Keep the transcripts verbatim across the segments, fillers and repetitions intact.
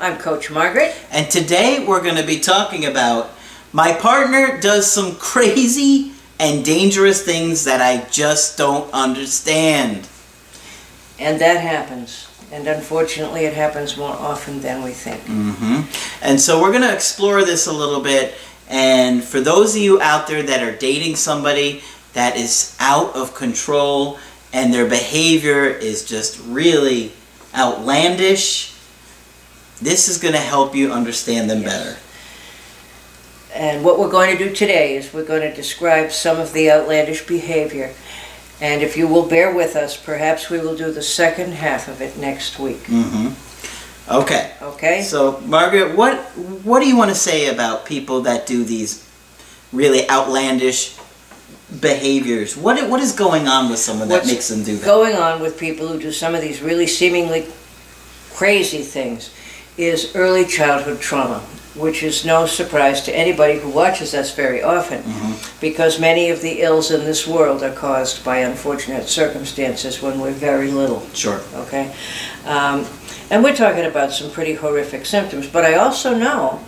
I'm Coach Margaret. And today we're going to be talking about my partner does some crazy and dangerous things that I just don't understand. And that happens. And unfortunately it happens more often than we think. Mm-hmm. And so we're going to explore this a little bit. And for those of you out there that are dating somebody that is out of control and their behavior is just really outlandish, this is going to help you understand them yes. better. And what we're going to do today is we're going to describe some of the outlandish behavior. And if you will bear with us, perhaps we will do the second half of it next week. Mm-hmm. Okay. Okay. So, Margaret, what, what do you want to say about people that do these really outlandish behaviors? What, what is going on with someone What's that makes them do that? Going on with people who do some of these really seemingly crazy things is early childhood trauma, which is no surprise to anybody who watches us very often, mm-hmm. because many of the ills in this world are caused by unfortunate circumstances when we're very little. Sure. Okay? Um, and we're talking about some pretty horrific symptoms, but I also know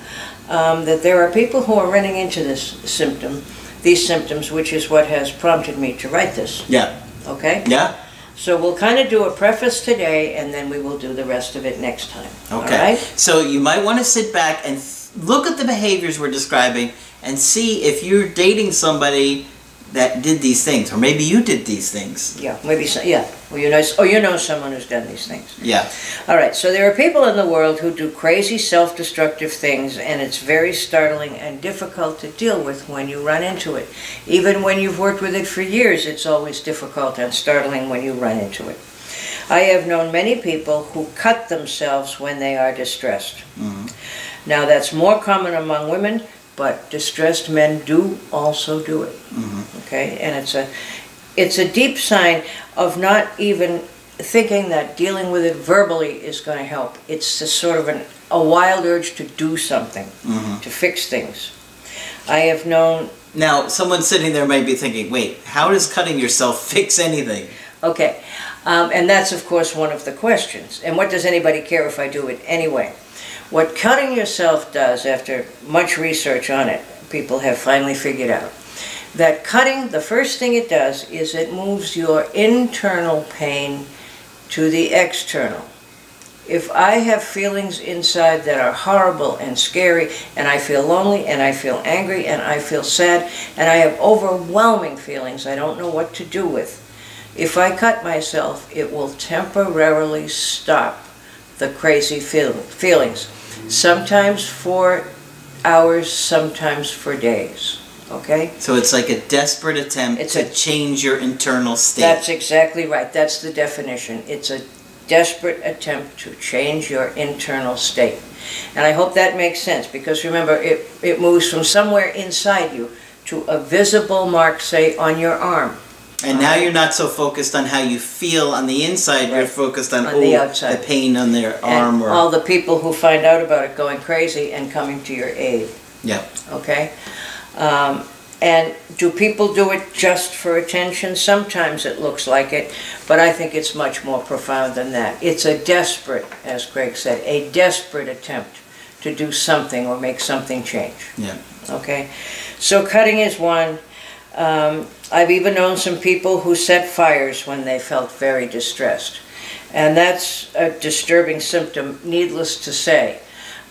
um, that there are people who are running into this symptom, these symptoms, which is what has prompted me to write this. Yeah. Okay? Yeah. So we'll kind of do a preface today, and then we will do the rest of it next time. Okay. All right? So you might want to sit back and look at the behaviors we're describing and see if you're dating somebody that did these things, or maybe you did these things. Yeah, maybe so, yeah. Or you know, or you know someone who's done these things. Yeah. All right, so there are people in the world who do crazy self-destructive things, and it's very startling and difficult to deal with when you run into it. Even when you've worked with it for years, it's always difficult and startling when you run into it. I have known many people who cut themselves when they are distressed. Mm-hmm. Now that's more common among women, but distressed men do also do it. Mm-hmm. Okay, and it's a it's a deep sign of not even thinking that dealing with it verbally is going to help. It's a sort of an, a wild urge to do something, mm-hmm. to fix things. I have known... Now, someone sitting there might be thinking, wait, how does cutting yourself fix anything? Okay, um, and that's of course one of the questions. And what does anybody care if I do it anyway? What cutting yourself does, after much research on it, people have finally figured out, that cutting, the first thing it does is it moves your internal pain to the external. If I have feelings inside that are horrible and scary, and I feel lonely, and I feel angry, and I feel sad, and I have overwhelming feelings I don't know what to do with, if I cut myself, it will temporarily stop the crazy feel feelings. Sometimes for hours, sometimes for days. Okay? So it's like a desperate attempt it's to a, change your internal state. That's exactly right. That's the definition. It's a desperate attempt to change your internal state. And I hope that makes sense, because remember, it, it moves from somewhere inside you to a visible mark, say, on your arm. And now you're not so focused on how you feel on the inside, right. You're focused on, on oh, the outside. The pain on their and arm. Or all the people who find out about it going crazy and coming to your aid. Yeah. Okay? Um, and do people do it just for attention? Sometimes it looks like it, but I think it's much more profound than that. It's a desperate, as Craig said, a desperate attempt to do something or make something change. Yeah. Okay? So cutting is one. Um, I've even known some people who set fires when they felt very distressed. And that's a disturbing symptom, needless to say.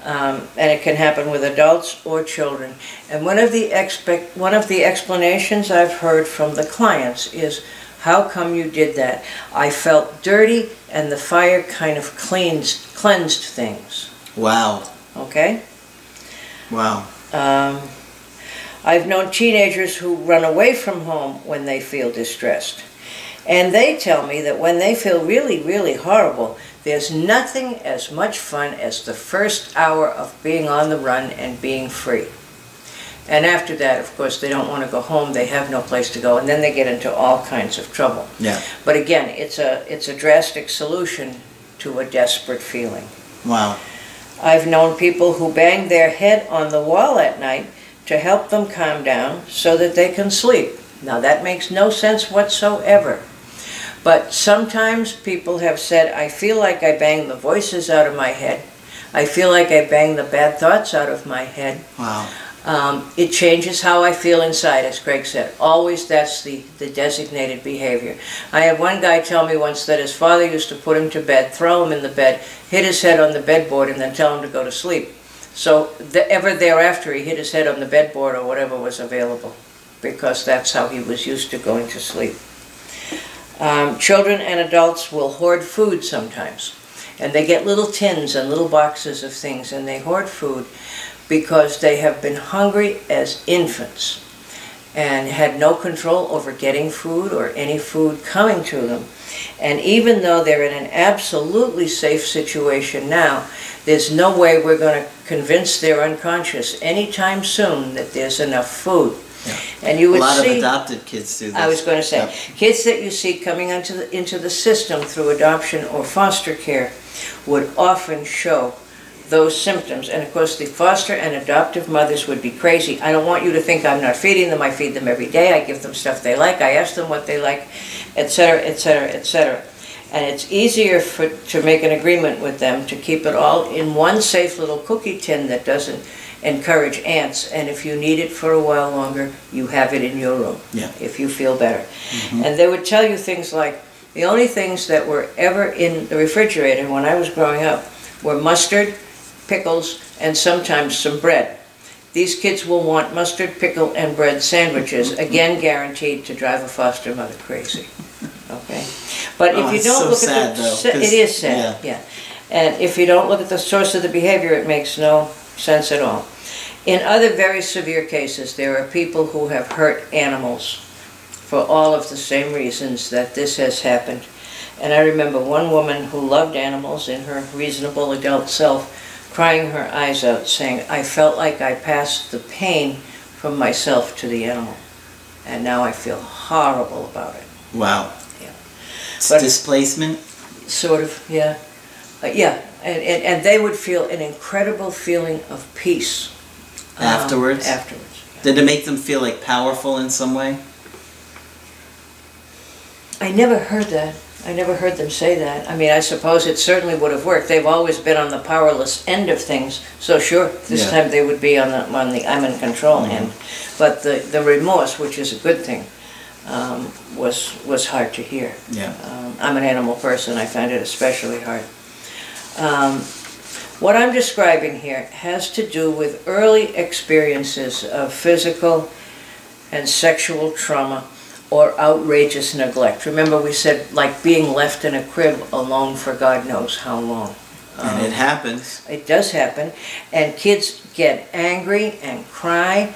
Um, and it can happen with adults or children. And one of the expect one of the explanations I've heard from the clients is, how come you did that? I felt dirty, and the fire kind of cleansed, cleansed things. Wow. Okay? Wow. Um... I've known teenagers who run away from home when they feel distressed. And they tell me that when they feel really, really horrible, there's nothing as much fun as the first hour of being on the run and being free. And after that, of course, they don't want to go home. They have no place to go, and then they get into all kinds of trouble. Yeah. But again, it's a it's a drastic solution to a desperate feeling. Wow. I've known people who bang their head on the wall at night to help them calm down so that they can sleep. Now that makes no sense whatsoever. But sometimes people have said, I feel like I banged the voices out of my head. I feel like I banged the bad thoughts out of my head. Wow. Um, it changes how I feel inside, as Craig said. Always that's the, the designated behavior. I had one guy tell me once that his father used to put him to bed, throw him in the bed, hit his head on the bedboard, and then tell him to go to sleep. So the, ever thereafter he hit his head on the bedboard or whatever was available, because that's how he was used to going to sleep. Um, children and adults will hoard food sometimes, and they get little tins and little boxes of things, and they hoard food because they have been hungry as infants and had no control over getting food or any food coming to them. And even though they're in an absolutely safe situation now, there's no way we're going to convince their unconscious anytime soon that there's enough food. Yeah. And you would see a lot of adopted kids do this. I was going to say, yep. Kids that you see coming into the, into the system through adoption or foster care would often show those symptoms. And of course the foster and adoptive mothers would be crazy. I don't want you to think I'm not feeding them. I feed them every day. I give them stuff they like. I ask them what they like, et cetera, et cetera, et cetera. And it's easier for, to make an agreement with them to keep it all in one safe little cookie tin that doesn't encourage ants, and if you need it for a while longer, you have it in your room, yeah. If you feel better. Mm-hmm. And they would tell you things like, the only things that were ever in the refrigerator when I was growing up were mustard, pickles, and sometimes some bread. These kids will want mustard, pickle, and bread sandwiches, again guaranteed to drive a foster mother crazy. Okay, but oh, if you don't so look at the, though, it is sad, yeah. yeah. And if you don't look at the source of the behavior, it makes no sense at all. In other very severe cases, there are people who have hurt animals for all of the same reasons that this has happened. And I remember one woman who loved animals in her reasonable adult self crying her eyes out, saying, I felt like I passed the pain from myself to the animal, and now I feel horrible about it. Wow. Yeah. It's but displacement? Sort of, yeah. Uh, yeah. And, and, and they would feel an incredible feeling of peace. Um, afterwards? Afterwards. Yeah. Did it make them feel like powerful in some way? I never heard that. I never heard them say that. I mean, I suppose it certainly would have worked. They've always been on the powerless end of things, so sure, this yeah. time they would be on the, on the I'm in control mm-hmm. end. But the, the remorse, which is a good thing, um, was, was hard to hear. Yeah. Um, I'm an animal person. I find it especially hard. Um, what I'm describing here has to do with early experiences of physical and sexual trauma or outrageous neglect. Remember we said like being left in a crib alone for God knows how long. Um, and it happens. It does happen. And kids get angry and cry,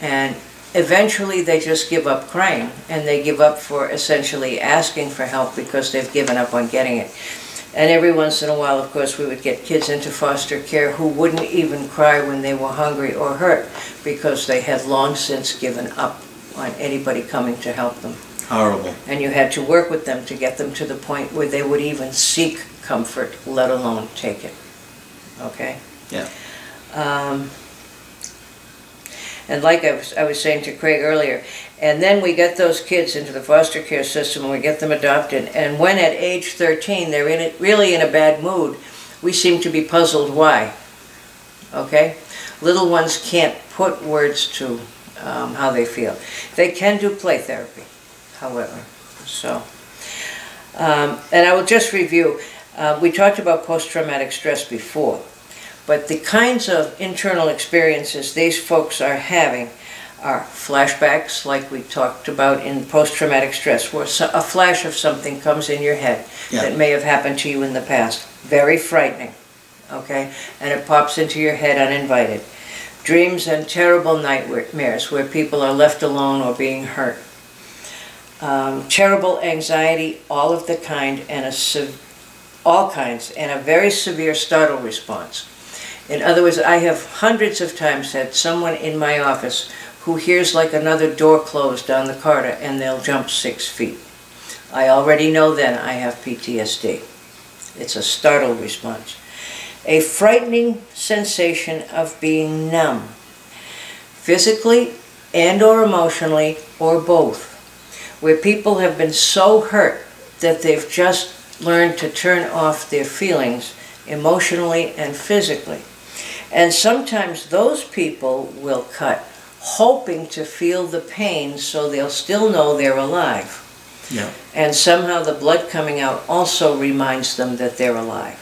and eventually they just give up crying, and they give up for essentially asking for help because they've given up on getting it. And every once in a while, of course, we would get kids into foster care who wouldn't even cry when they were hungry or hurt because they had long since given up on anybody coming to help them. Horrible. And you had to work with them to get them to the point where they would even seek comfort, let alone take it. Okay? Yeah. Um, and like I was, I was saying to Craig earlier, and then we get those kids into the foster care system and we get them adopted, and when at age thirteen they're in it, really in a bad mood, we seem to be puzzled why. Okay? Little ones can't put words to um, how they feel. They can do play therapy, however. So, um, and I will just review. Uh, we talked about post-traumatic stress before, but the kinds of internal experiences these folks are having are flashbacks, like we talked about in post-traumatic stress, where a flash of something comes in your head yeah. that may have happened to you in the past. Very frightening, okay? And it pops into your head uninvited. Dreams and terrible nightmares where people are left alone or being hurt. Um, terrible anxiety, all of the kind, and a all kinds, and a very severe startle response. In other words, I have hundreds of times had someone in my office who hears like another door closed down the corridor and they'll jump six feet. I already know then I have P T S D. It's a startled response. A frightening sensation of being numb, physically and or emotionally or both, where people have been so hurt that they've just learned to turn off their feelings emotionally and physically. And sometimes those people will cut, hoping to feel the pain so they'll still know they're alive. Yeah. And somehow the blood coming out also reminds them that they're alive.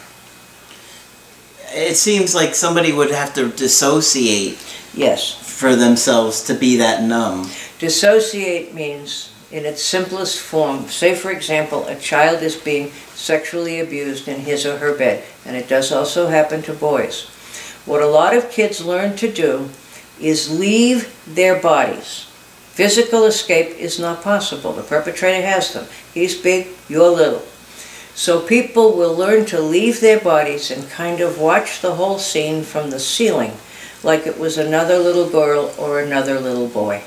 It seems like somebody would have to dissociate, yes, for themselves to be that numb. Dissociate means, in its simplest form, say for example a child is being sexually abused in his or her bed, and it does also happen to boys. What a lot of kids learn to do is leave their bodies. Physical escape is not possible. The perpetrator has them. He's big, you're little. So people will learn to leave their bodies and kind of watch the whole scene from the ceiling, like it was another little girl or another little boy.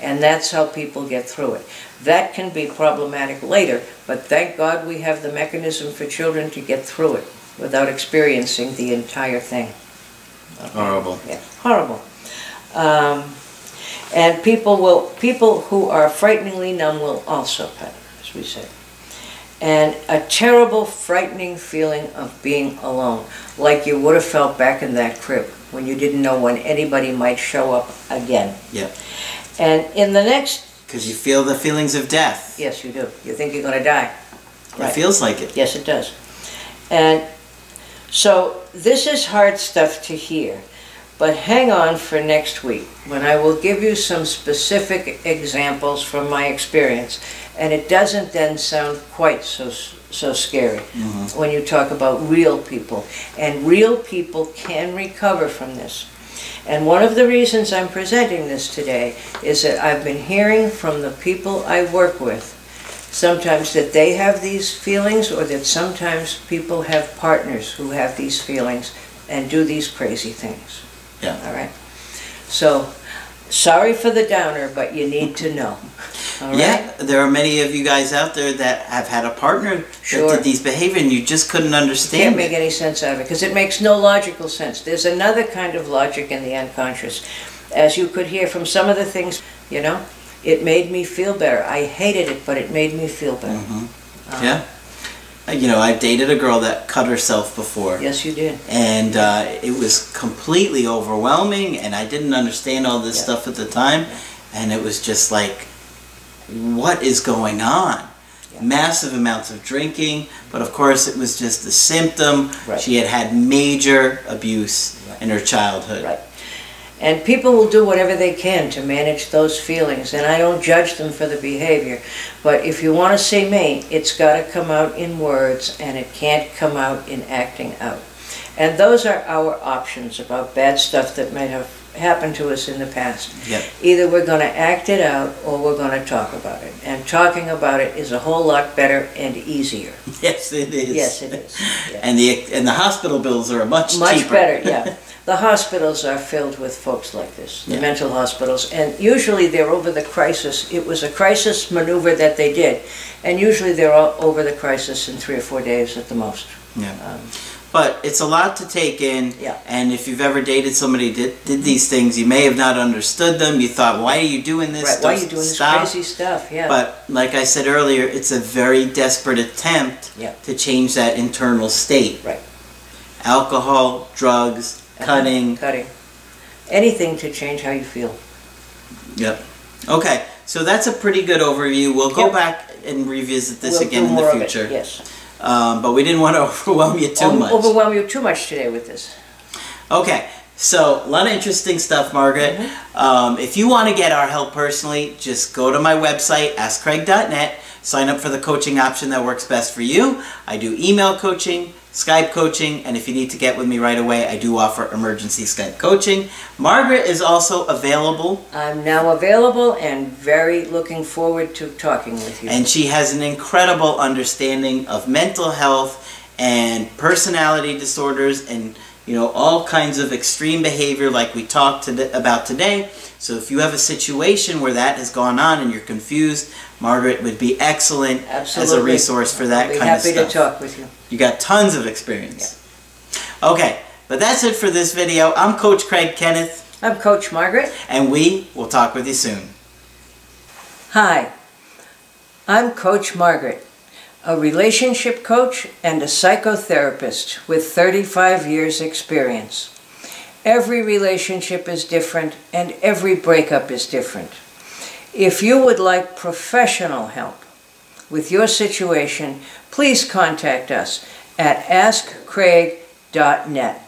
And that's how people get through it. That can be problematic later, but thank God we have the mechanism for children to get through it without experiencing the entire thing. Horrible. Yeah, horrible. Um, and people will, people who are frighteningly numb will also cut, as we said. And a terrible, frightening feeling of being alone, like you would have felt back in that crib when you didn't know when anybody might show up again. Yeah. And in the next... Because you feel the feelings of death. Yes, you do. You think you're going to die. Right. It feels like it. Yes, it does. And so this is hard stuff to hear, but hang on for next week when I will give you some specific examples from my experience, and it doesn't then sound quite so, so scary mm-hmm. when you talk about real people. And real people can recover from this. And one of the reasons I'm presenting this today is that I've been hearing from the people I work with, sometimes that they have these feelings, or that sometimes people have partners who have these feelings and do these crazy things. Yeah. All right? So, sorry for the downer, but you need to know. All right? Yeah, there are many of you guys out there that have had a partner sure. that did these behavior and you just couldn't understand it. Can't make any sense out of it, because it makes no logical sense. There's another kind of logic in the unconscious. As you could hear from some of the things, you know, it made me feel better. I hated it, but it made me feel better. Mm-hmm. um, yeah. You know, I've dated a girl that cut herself before. Yes, you did. And uh, it was completely overwhelming, and I didn't understand all this yeah. stuff at the time, and it was just like, what is going on? Yeah. Massive amounts of drinking, but of course it was just a symptom. Right. She had had major abuse right. in her childhood. Right. And people will do whatever they can to manage those feelings, and I don't judge them for the behavior. But if you want to see me, it's got to come out in words, and it can't come out in acting out. And those are our options about bad stuff that might have happened to us in the past. Yep. Either we're going to act it out, or we're going to talk about it. And talking about it is a whole lot better and easier. Yes, it is. Yes, it is. Yeah. And the and the hospital bills are much, much cheaper. Much better, yeah. The hospitals are filled with folks like this, the yeah. mental hospitals, and usually they're over the crisis. It was a crisis maneuver that they did, and usually they're all over the crisis in three or four days at the most. Yeah. Um, but it's a lot to take in, yeah. and if you've ever dated somebody that did these things, you may have not understood them. You thought, why are you doing this? Right. Why are you doing Stop. this crazy stuff? Yeah. But like I said earlier, it's a very desperate attempt yeah. to change that internal state. Right. Alcohol, drugs, Cutting. Cutting. Anything to change how you feel. Yep. Okay. So that's a pretty good overview. We'll go yep. back and revisit this we'll again in the future. It, yes. Um, but we didn't want to overwhelm you too o much. Overwhelm you too much today with this. Okay. So a lot of interesting stuff, Margaret. Mm-hmm. um, if you want to get our help personally, just go to my website, ask Craig dot net. Sign up for the coaching option that works best for you. I do email coaching, Skype coaching, and if you need to get with me right away, I do offer emergency Skype coaching. Margaret is also available. I'm now available and very looking forward to talking with you. And she has an incredible understanding of mental health and personality disorders and you know, all kinds of extreme behavior like we talked to about today. So if you have a situation where that has gone on and you're confused, Margaret would be excellent Absolutely. as a resource for that kind of stuff. I'd be happy to talk with you. You got tons of experience. Yeah. Okay, but that's it for this video. I'm Coach Craig Kenneth. I'm Coach Margaret. And we will talk with you soon. Hi, I'm Coach Margaret, a relationship coach and a psychotherapist with thirty-five years experience. Every relationship is different and every breakup is different. If you would like professional help with your situation, please contact us at ask craig dot net.